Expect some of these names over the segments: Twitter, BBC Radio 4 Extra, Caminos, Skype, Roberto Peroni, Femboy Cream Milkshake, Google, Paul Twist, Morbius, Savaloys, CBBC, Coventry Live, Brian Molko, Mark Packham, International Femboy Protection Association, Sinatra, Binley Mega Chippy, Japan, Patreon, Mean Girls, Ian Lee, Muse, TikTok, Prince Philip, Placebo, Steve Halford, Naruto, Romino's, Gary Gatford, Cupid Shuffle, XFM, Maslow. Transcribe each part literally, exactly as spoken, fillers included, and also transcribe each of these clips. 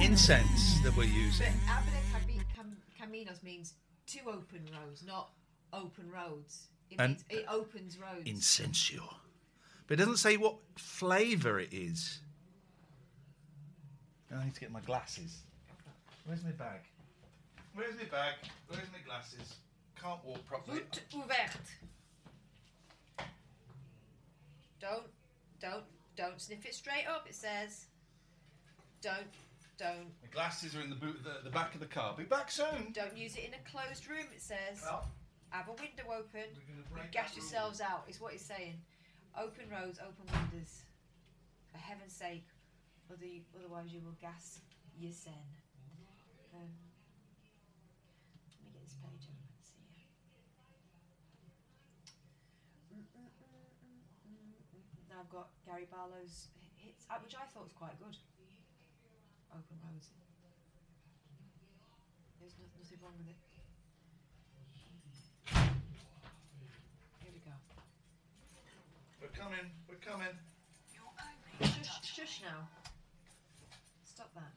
Incense that we're using. Caminos means two open roads, not open roads. It means it opens roads. Incensio. But it doesn't say what flavour it is. I need to get my glasses. Where's my bag? Where's my bag? Where's my glasses? Can't walk properly. Route ouverte. Don't, don't, don't sniff it straight up, it says. Don't, don't. The glasses are in the boot, the, the back of the car. Be back soon. Don't use it in a closed room, it says. Well, have a window open. And gash yourselves out, is what it's saying. Open roads, open windows. For heaven's sake, otherwise you will gas yourself. Um, let me get this page up and see it. Now I've got Gary Barlow's hits, which I thought was quite good. Open roads. There's no, nothing wrong with it. Here we go. We're coming. We're coming. Shush, shush now. Stop that.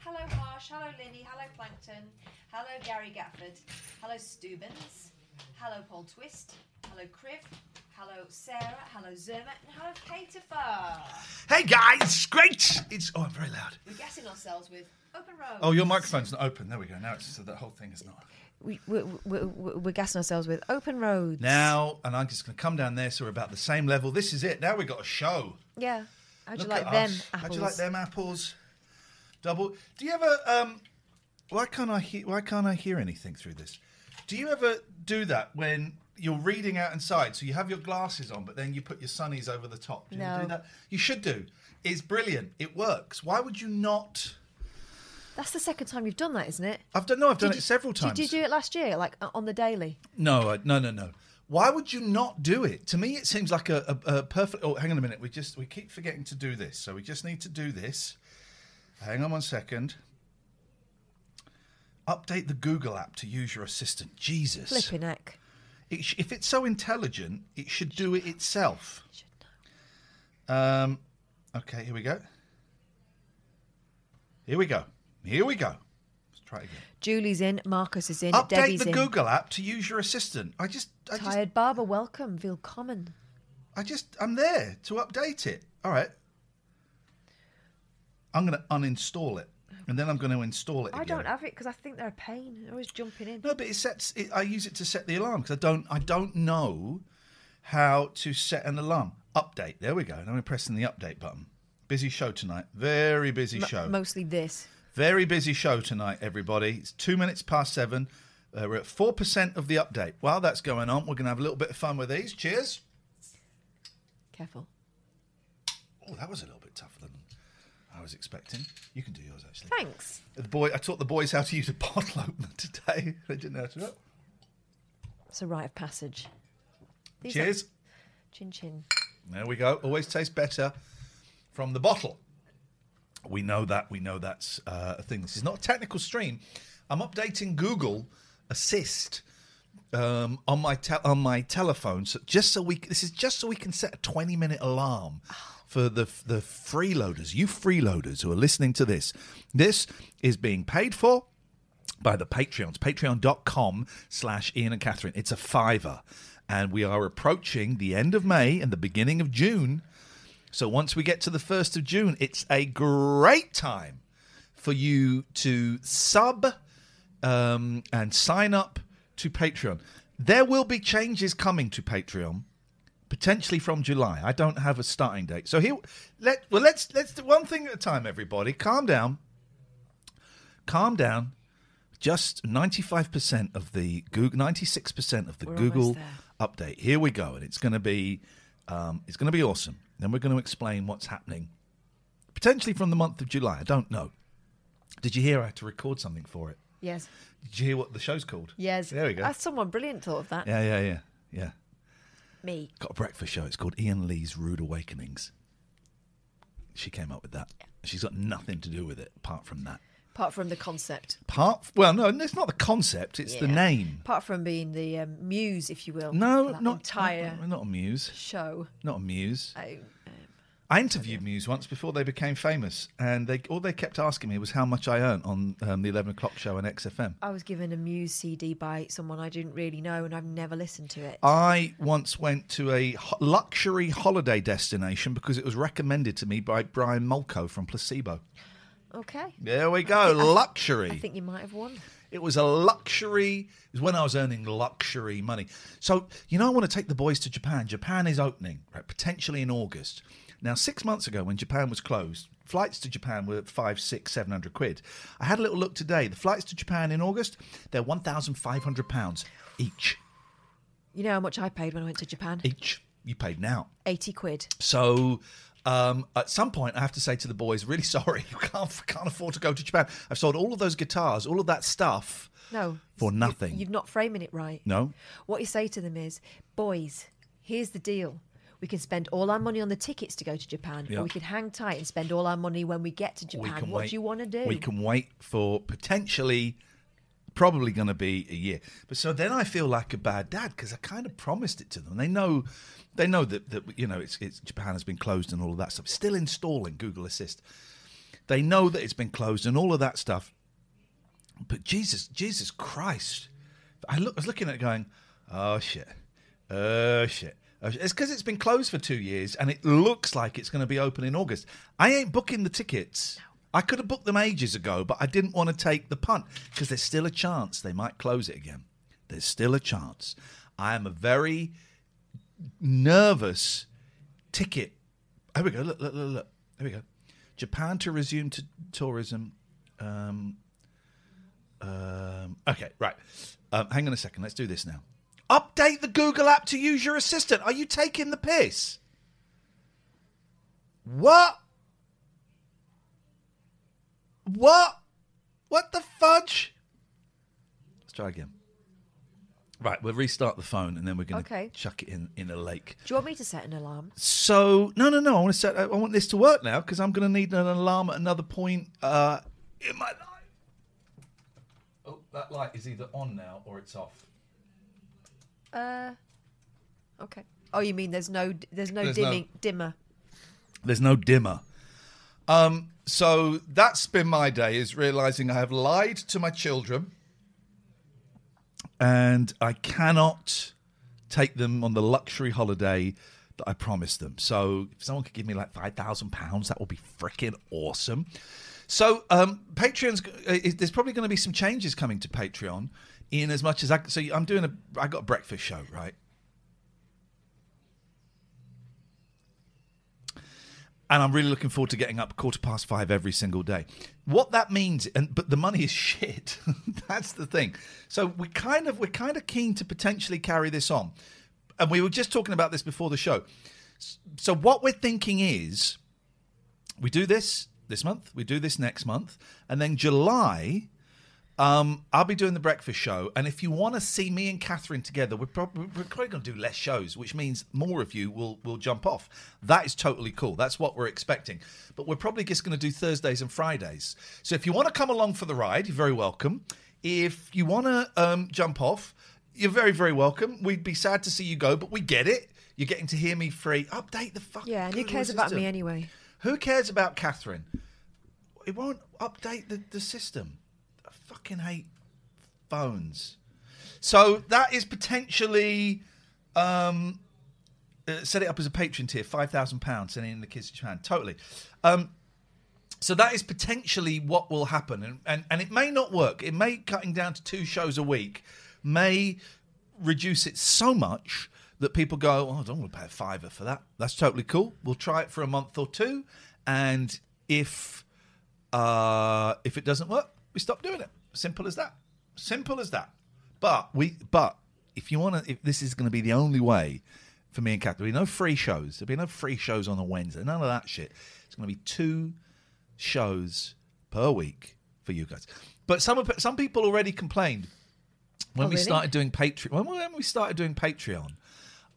Hello, Marsh. Hello, Linny. Hello, Plankton. Hello, Gary Gatford. Hello, Steubens. Hello, Paul Twist. Hello, Cribb. Hello, Sarah. Hello, Zermatt. And hello, Caterfer. Hey, guys. Great. It's... Oh, I'm very loud. We're gassing ourselves with open roads. Oh, your microphone's not open. There we go. Now it's... So the whole thing is not... We, we're, we're, we're gassing ourselves with open roads. Now, and I'm just going to come down there so we're about the same level. This is it. Now we've got a show. Yeah. How'd Look you like them us. apples? How'd you like them apples? Double. Do you ever... Um, why can't I hear... Why can't I hear anything through this? Do you ever do that when... You're reading out inside, so you have your glasses on, but then you put your sunnies over the top. Do you no. do that? You should do. It's brilliant. It works. Why would you not? That's the second time you've done that, isn't it? I've done. No, I've did done you, it several times. Did you do it last year, like on the daily? No, I, no, no, no. Why would you not do it? To me, it seems like a, a, a perfect. Oh, hang on a minute. We just we keep forgetting to do this, so we just need to do this. Hang on one second. Update the Google app to use your assistant. Jesus. Flipping heck. It sh- if it's so intelligent, it should do it itself. Um, okay, here we go. Here we go. Here we go. Let's try it again. Julie's in. Marcus is in. Update Debbie's the in. Google app to use your assistant. I just... I Tired just, Barber, welcome. Willkommen. I just... I'm there to update it. All right. I'm going to uninstall it. And then I'm going to install it again. I don't have it because I think they're a pain. They're always jumping in. No, but it sets. It, I use it to set the alarm because I don't. I don't know how to set an alarm. Update. There we go. Now we're pressing the update button. Busy show tonight. Very busy M- show. Mostly this. Very busy show tonight, everybody. It's two minutes past seven. Uh, we're at four percent of the update. While that's going on, we're going to have a little bit of fun with these. Cheers. Careful. Oh, that was a little bit tougher than I was expecting. You can do yours, actually. Thanks. The boy, I taught the boys how to use a bottle opener today. They didn't know how to do it. It's a rite of passage. These Cheers. Are... Chin chin. There we go. Always tastes better from the bottle. We know that. We know that's uh, a thing. This is not a technical stream. I'm updating Google Assist um, on my te- on my telephone, so just so we. This is just so we can set a twenty minute alarm for the the freeloaders, you freeloaders who are listening to this. This is being paid for by the Patreons. Patreon dot com slash Ian and Catherine. It's a fiver, and we are approaching the end of May and the beginning of June. So once we get to the first of June, it's a great time for you to sub um, and sign up to Patreon. There will be changes coming to Patreon, potentially from July. I don't have a starting date. So here, let well, let's let's do one thing at a time, everybody. Calm down. Calm down. Just ninety-five percent of the Google, ninety-six percent of the We're Google update. Here we go, and it's going to be um, it's going to be awesome. Then we're going to explain what's happening, potentially from the month of July. I don't know. Did you hear I had to record something for it? Yes. Did you hear what the show's called? Yes. There we go. That's someone brilliant thought of that. Yeah, yeah, yeah, yeah. Me. Got a breakfast show. It's called Ian Lee's Rude Awakenings. She came up with that. Yeah. She's got nothing to do with it apart from that. Apart from the concept. Part, well, no, it's not the concept. It's yeah. the name. Apart from being the um, muse, if you will. No, not entire. Not, not a muse. Show. Not a muse. Oh, um, I interviewed okay. Muse once before they became famous, and they all they kept asking me was how much I earned on um, the eleven o'clock show on X F M. I was given a Muse C D by someone I didn't really know, and I've never listened to it. I once went to a luxury holiday destination because it was recommended to me by Brian Molko from Placebo. Okay. There we go. I think, luxury. I, th- I think you might have won. It was a luxury. It was when I was earning luxury money. So, you know, I want to take the boys to Japan. Japan is opening, right? Potentially in August. Now, six months ago when Japan was closed, flights to Japan were five, six, seven hundred quid. I had a little look today. The flights to Japan in August, they're one thousand five hundred pounds each. You know how much I paid when I went to Japan? Each. You paid now. Eighty quid. So Um, at some point, I have to say to the boys, really sorry, you can't can't afford to go to Japan. I've sold all of those guitars, all of that stuff no, for nothing. You're not framing it right. No. What you say to them is, boys, here's the deal. We can spend all our money on the tickets to go to Japan, yep. or we can hang tight and spend all our money when we get to Japan. What wait. do you want to do? We can wait for potentially, probably going to be a year. But so then I feel like a bad dad because I kind of promised it to them. They know... They know that, that you know it's, it's Japan has been closed and all of that stuff. Still installing Google Assist. They know that it's been closed and all of that stuff. But Jesus, Jesus Christ! I look, I was looking at it going, oh shit, oh shit. Oh, shit. It's because it's been closed for two years and it looks like it's going to be open in August. I ain't booking the tickets. I could have booked them ages ago, but I didn't want to take the punt because there's still a chance they might close it again. There's still a chance. I am a very nervous ticket. Here we go. Look, look, look, look. Here we go. Japan to resume to tourism. Um, um, okay, right. Um, hang on a second. Let's do this now. Update the Google app to use your assistant. Are you taking the piss? What? What? What the fudge? Let's try again. Right, we'll restart the phone and then we're going to okay. chuck it in, in a lake. Do you want me to set an alarm? So, no, no, no. I want to set. I want this to work now because I'm going to need an alarm at another point uh, in my life. Oh, that light is either on now or it's off. Uh, okay. Oh, you mean there's no there's no there's dimming no, dimmer? There's no dimmer. Um. So that's been my day, is realising I have lied to my children. And I cannot take them on the luxury holiday that I promised them. So if someone could give me like five thousand pounds, that would be freaking awesome. So um, Patreon's, uh, there's probably going to be some changes coming to Patreon in as much as I, so I'm doing a, I got a breakfast show, right? And I'm really looking forward to getting up quarter past five every single day. What that means, and but the money is shit. That's the thing. So we kind of we're kind of keen to potentially carry this on. And we were just talking about this before the show. So what we're thinking is, we do this this month, we do this next month, and then July Um, I'll be doing the breakfast show, and if you want to see me and Catherine together, we're probably, we're probably going to do less shows, which means more of you will will jump off. That is totally cool. That's what we're expecting. But we're probably just going to do Thursdays and Fridays. So if you want to come along for the ride, you're very welcome. If you want to um, jump off, you're very, very welcome. We'd be sad to see you go, but we get it. You're getting to hear me free. Update the fuck. Yeah, and who cares system. About me anyway? Who cares about Catherine? It won't update the, the system. Fucking hate phones. So that is potentially um, uh, set it up as a patron tier, five thousand pounds, sending in the kids to Japan. Totally. Um, so that is potentially what will happen. And, and, and it may not work. It may, cutting down to two shows a week, may reduce it so much that people go, oh, I don't want to pay a fiver for that. That's totally cool. We'll try it for a month or two. And if uh, if it doesn't work, we stop doing it. Simple as that. Simple as that. But we. But if you want to, if this is going to be the only way for me and Kath, there'll be no free shows. There'll be no free shows on a Wednesday. None of that shit. It's going to be two shows per week for you guys. But some some people already complained when oh, we really? started doing Patreon. When, when we started doing Patreon,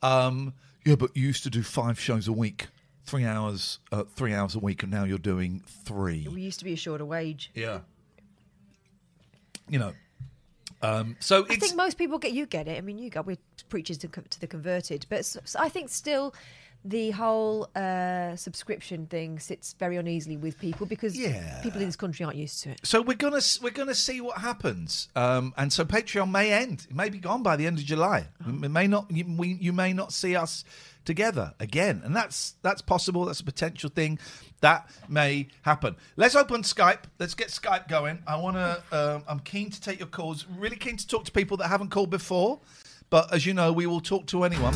um, yeah, but you used to do five shows a week. Three hours, uh, three hours a week, and now you're doing three. We used to be a shorter wage. Yeah. You know, um, so it's... I think most people get you get it. I mean, you got we're preachers to, to the converted, but so, so I think still the whole uh, subscription thing sits very uneasily with people because yeah. people in this country aren't used to it. So we're gonna we're gonna see what happens, um, and so Patreon may end. It may be gone by the end of July. Oh. It may not. You, we, you may not see us together again, and that's that's possible. That's a potential thing that may happen. Let's open Skype. Let's get Skype going. I want to. Um, I'm keen to take your calls. Really keen to talk to people that haven't called before, but as you know, we will talk to anyone.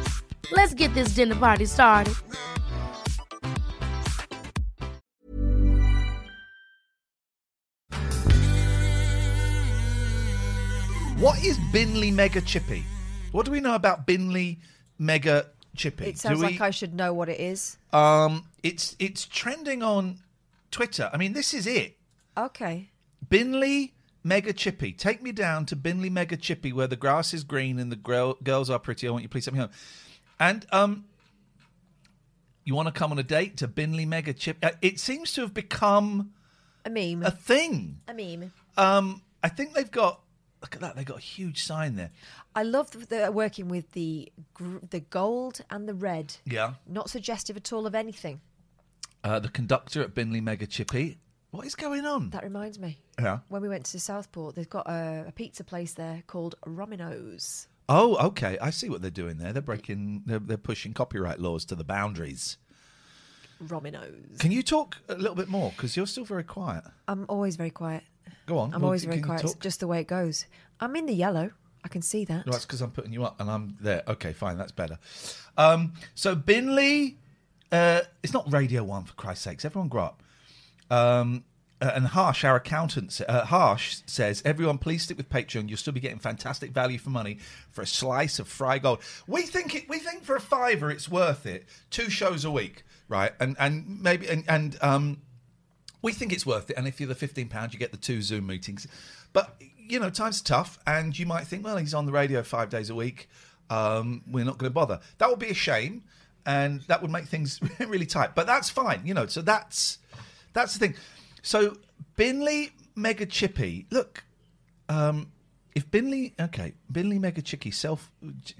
Let's get this dinner party started. What is Binley Mega Chippy? What do we know about Binley Mega Chippy? It sounds we, like I should know what it is. Um, it's it's trending on Twitter. I mean, this is it. Okay. Binley Mega Chippy. Take me down to Binley Mega Chippy where the grass is green and the gr- girls are pretty. I want you to please take me home. And um, you want to come on a date to Binley Mega Chip? Uh, it seems to have become a meme, a thing, a meme. Um, I think they've got. Look at that! They've got a huge sign there. I love that they're working with the gr- the gold and the red. Yeah, not suggestive at all of anything. Uh, the conductor at Binley Mega Chippy. What is going on? That reminds me. Yeah. When we went to Southport, they've got a, a pizza place there called Romino's. Oh, okay. I see what they're doing there. They're breaking, they're, they're pushing copyright laws to the boundaries. Romino's. Can you talk a little bit more? Because you're still very quiet. I'm always very quiet. Go on. I'm well, always very quiet. It's just the way it goes. I'm in the yellow. I can see that. No, that's because I'm putting you up and I'm there. Okay, fine. That's better. Um, so, Binley, uh, it's not Radio one, for Christ's sakes. Everyone grow up. Um, Uh, and Harsh, our accountant, uh, Harsh says, everyone, please stick with Patreon. You'll still be getting fantastic value for money for a slice of fry gold. We think it, we think for a fiver it's worth it. Two shows a week, right? And and maybe and, and um, we think it's worth it. And if you're the fifteen pounds, you get the two Zoom meetings. But you know, times are tough, and you might think, well, he's on the radio five days a week. Um, we're not going to bother. That would be a shame, and that would make things really tight. But that's fine, you know. So that's that's the thing. So, Binley Mega Chippy. Look, um, if Binley, okay, Binley Mega Chippy, self,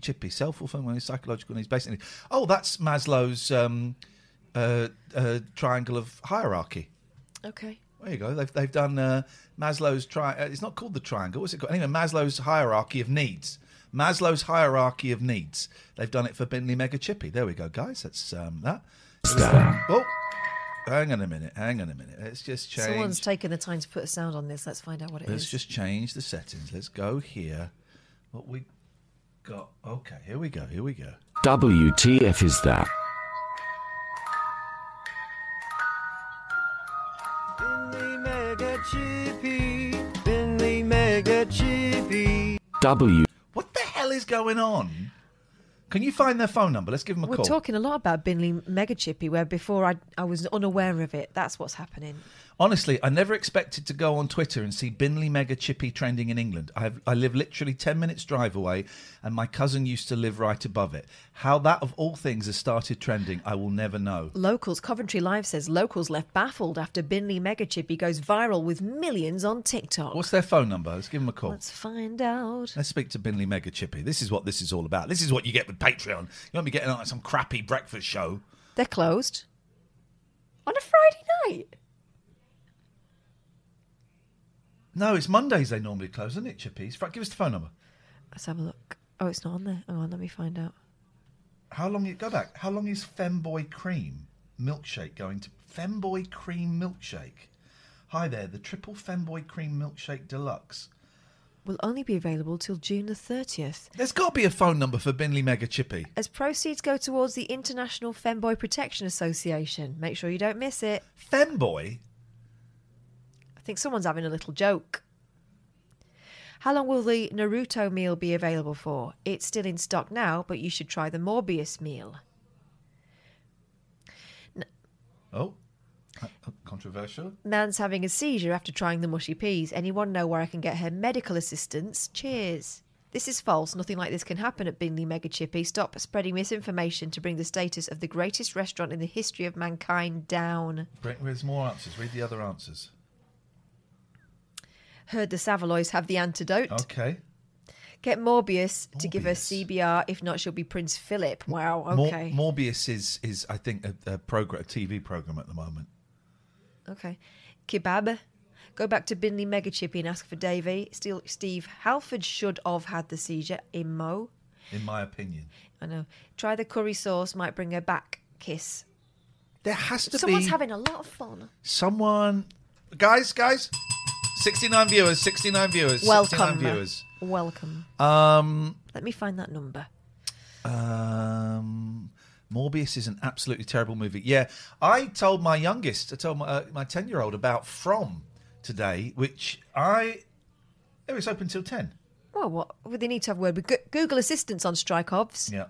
Chippy, self-fulfilling psychological needs, basically. Oh, that's Maslow's um, uh, uh, triangle of hierarchy. Okay. There you go. They've they've done uh, Maslow's tri. Uh, it's not called the triangle. What's it called? Anyway, Maslow's hierarchy of needs. Maslow's hierarchy of needs. They've done it for Binley Mega Chippy. There we go, guys. That's um, that. Stop. Oh. Hang on a minute, hang on a minute. Let's just change. Someone's taken the time to put a sound on this. Let's find out what it Let's is. Let's just change the settings. Let's go here. What we got. Okay, here we go, here we go. W T F is that? Binley Mega Chippy. Binley Mega Chippy. W. What the hell is going on? Can you find their phone number? Let's give them a We're call. We're talking a lot about Binley Mega Chippy, where before I I was unaware of it. That's what's happening. Honestly, I never expected to go on Twitter and see Binley Mega Chippy trending in England. I have, I live literally ten minutes drive away, and my cousin used to live right above it. How that, of all things, has started trending, I will never know. Locals, Coventry Live says, locals left baffled after Binley Mega Chippy goes viral with millions on TikTok. What's their phone number? Let's give them a call. Let's find out. Let's speak to Binley Mega Chippy. This is what this is all about. This is what you get with Patreon. You won't be getting on like some crappy breakfast show. They're closed on a Friday night. No, it's Mondays they normally close, isn't it, Chippies? Give us the phone number. Let's have a look. Oh, it's not on there. Hang on, let me find out. How long you go back? How long is Femboy Cream Milkshake going to? Femboy Cream Milkshake. Hi there, the triple Femboy Cream Milkshake Deluxe will only be available till June the thirtieth. There's got to be a phone number for Binley Mega Chippy. As proceeds go towards the International Femboy Protection Association. Make sure you don't miss it. Femboy? I think someone's having a little joke. How long will the Naruto meal be available for? It's still in stock now, but you should try the Morbius meal. N- oh. Controversial. Man's having a seizure after trying the mushy peas. Anyone know where I can get her medical assistance? Cheers. This is false. Nothing like this can happen at Binley Mega Chippy. Stop spreading misinformation to bring the status of the greatest restaurant in the history of mankind down. There's more answers. Read the other answers. Heard the Savaloys have the antidote. Okay. Get Morbius, Morbius to give her C B R. If not, she'll be Prince Philip. Wow. Okay. Mor- Morbius is, is I think, a, a, program, a T V program at the moment. Okay. Kebab. Go back to Binley Mega Chippy and ask for Davey. Still, Steve Halford should have had the seizure. Immo. In my opinion. I know. Try the curry sauce. Might bring her back. Kiss. There has to Someone's be... Someone's having a lot of fun. Someone... Guys, guys. sixty-nine viewers, sixty-nine viewers. Welcome. sixty-nine viewers. Welcome. Um, Let me find that number. Um... Morbius is an absolutely terrible movie. Yeah, I told my youngest, I told my uh, my ten-year-old about From today, which I... It was open till ten. Well, what? Well, they need to have a word with Google Assistance on strike, obvs. Yeah.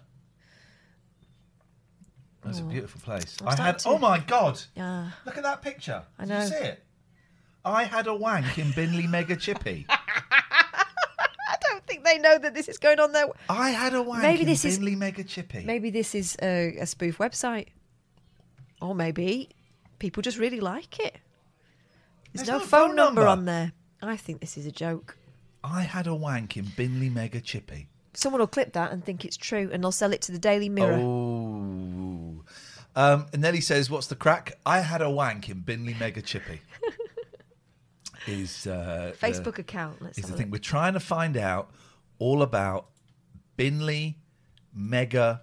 That's oh. a beautiful place. I'm I had... To... Oh, my God. Uh, Look at that picture. I know. Did you see it? I had a wank in Binley Mega Chippy. They know that this is going on there. I had a wank maybe in this Binley is, Mega Chippy. Maybe this is a, a spoof website. Or maybe people just really like it. There's, There's no, no phone, phone number. number on there. I think this is a joke. I had a wank in Binley Mega Chippy. Someone will clip that and think it's true and they'll sell it to the Daily Mirror. Oh. Um, Nelly says, what's the crack? I had a wank in Binley Mega Chippy. is uh, Facebook uh, account. Let's is the thing. Look. We're trying to find out all about Binley Mega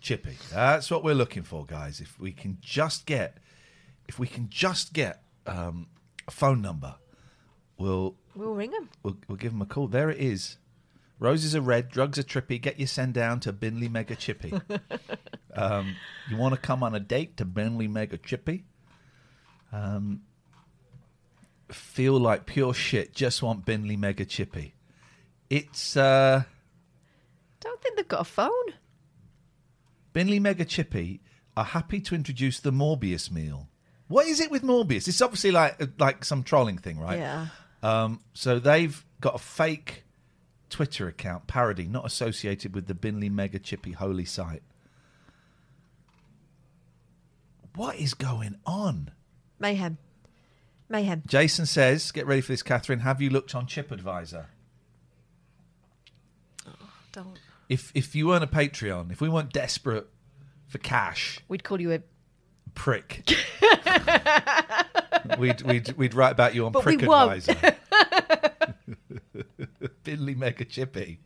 Chippy. That's what we're looking for, guys. If we can just get, if we can just get um, a phone number, we'll we'll ring them. We'll, we'll give them a call. There it is. Roses are red, drugs are trippy. Get your send down to Binley Mega Chippy. um, you want to come on a date to Binley Mega Chippy? Um, feel like pure shit, just want Binley Mega Chippy. It's... Uh, don't think they've got a phone. Binley Mega Chippy are happy to introduce the Morbius meal. What is it with Morbius? It's obviously like like some trolling thing, right? Yeah. Um, so they've got a fake Twitter account, parody, not associated with the Binley Mega Chippy holy site. What is going on? Mayhem. Mayhem. Jason says, get ready for this, Catherine. Have you looked on ChipAdvisor? Oh, don't. If if you weren't a Patreon, if we weren't desperate for cash... We'd call you a... Prick. we'd, we'd, we'd write about you on but Prick Advisor. Binley Mega Chippy.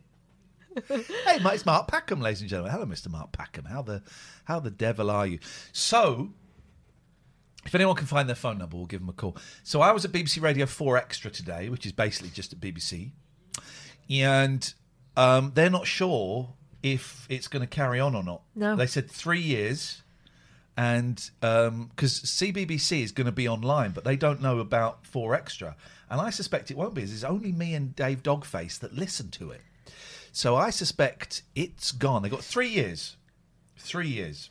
Hey, it's Mark Packham, ladies and gentlemen. Hello, Mister Mark Packham. How the how the devil are you? So, if anyone can find their phone number, we'll give them a call. So I was at B B C Radio four Extra today, which is basically just at B B C. And um, they're not sure if it's going to carry on or not. No. They said three years... And because um, C B B C is going to be online, but they don't know about four Extra. And I suspect it won't be. It's only me and Dave Dogface that listen to it. So I suspect it's gone. They've got three years. Three years.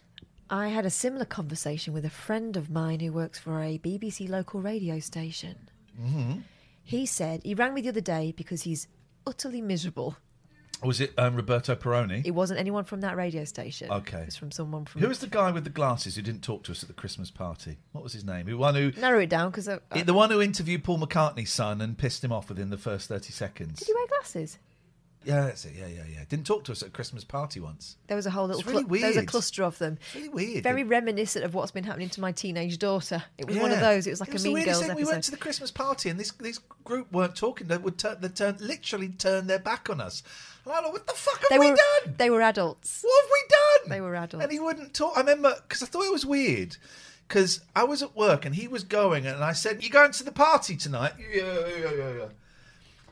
I had a similar conversation with a friend of mine who works for a B B C local radio station. Mm-hmm. He said, he rang me the other day because he's utterly miserable. Was it um, Roberto Peroni? It wasn't anyone from that radio station. Okay. It was from someone from... Who was the guy with the glasses who didn't talk to us at the Christmas party? What was his name? The one who... Narrow it down, because... I... The one who interviewed Paul McCartney's son and pissed him off within the first thirty seconds. Did he wear glasses? Yeah, that's it. Yeah, yeah, yeah. Didn't talk to us at a Christmas party once. There was a whole little... It's really cl- weird. There was a cluster of them. It's really weird. Very it... reminiscent of what's been happening to my teenage daughter. It was yeah. one of those. It was like it was a Mean Girls thing. Episode. We went to the Christmas party and this this group weren't talking. They would turn, they turn, literally turn their back on us. And I was like, what the fuck have they we were, done? They were adults. What have we done? They were adults. And he wouldn't talk. I remember, because I thought it was weird, because I was at work and he was going and I said, you going to the party tonight? Yeah, yeah, yeah, yeah.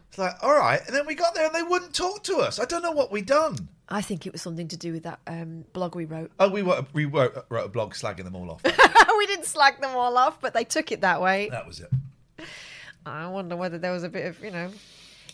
It's like, all right. And then we got there and they wouldn't talk to us. I don't know what we done. I think it was something to do with that um, blog we wrote. Oh, we, wrote, we wrote, wrote a blog slagging them all off. We didn't slag them all off, but they took it that way. That was it. I wonder whether there was a bit of, you know...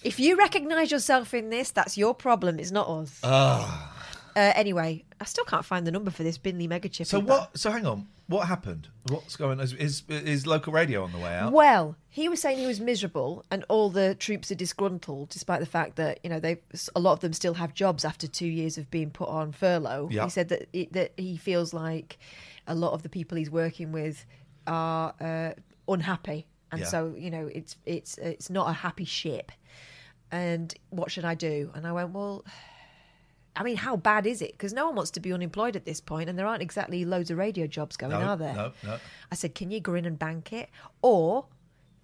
If you recognise yourself in this, that's your problem. It's not us. Uh, anyway, I still can't find the number for this Binley Mega Chippy. So what? But... So hang on. What happened? What's going on? Is, is, is local radio on the way out? Well, he was saying he was miserable and all the troops are disgruntled, despite the fact that, you know, they a lot of them still have jobs after two years of being put on furlough. Yep. He said that, it, that he feels like a lot of the people he's working with are uh, unhappy. And yeah. so, you know, it's it's it's not a happy ship. And what should I do? And I went, well, I mean, how bad is it? Because no one wants to be unemployed at this point, and there aren't exactly loads of radio jobs going, no, are there? No, no. I said, can you grin and bank it? Or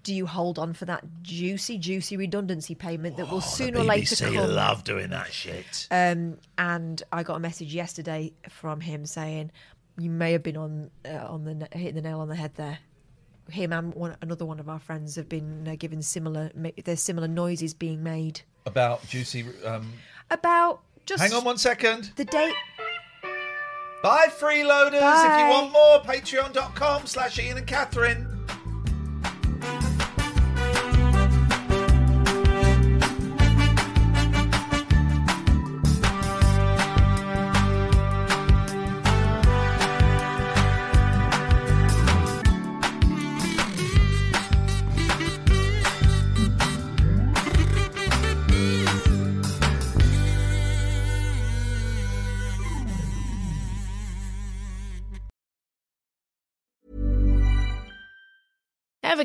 do you hold on for that juicy, juicy redundancy payment that will sooner or later come? The B B C love doing that shit. Um, and I got a message yesterday from him saying, you may have been on uh, on the hitting the nail on the head there. Him and one, another one of our friends have been uh, given similar... There's similar noises being made. About juicy... Um, about just... Hang on one second. The date... Bye, freeloaders. Bye. If you want more, patreon.com slash Ian and Catherine. Ever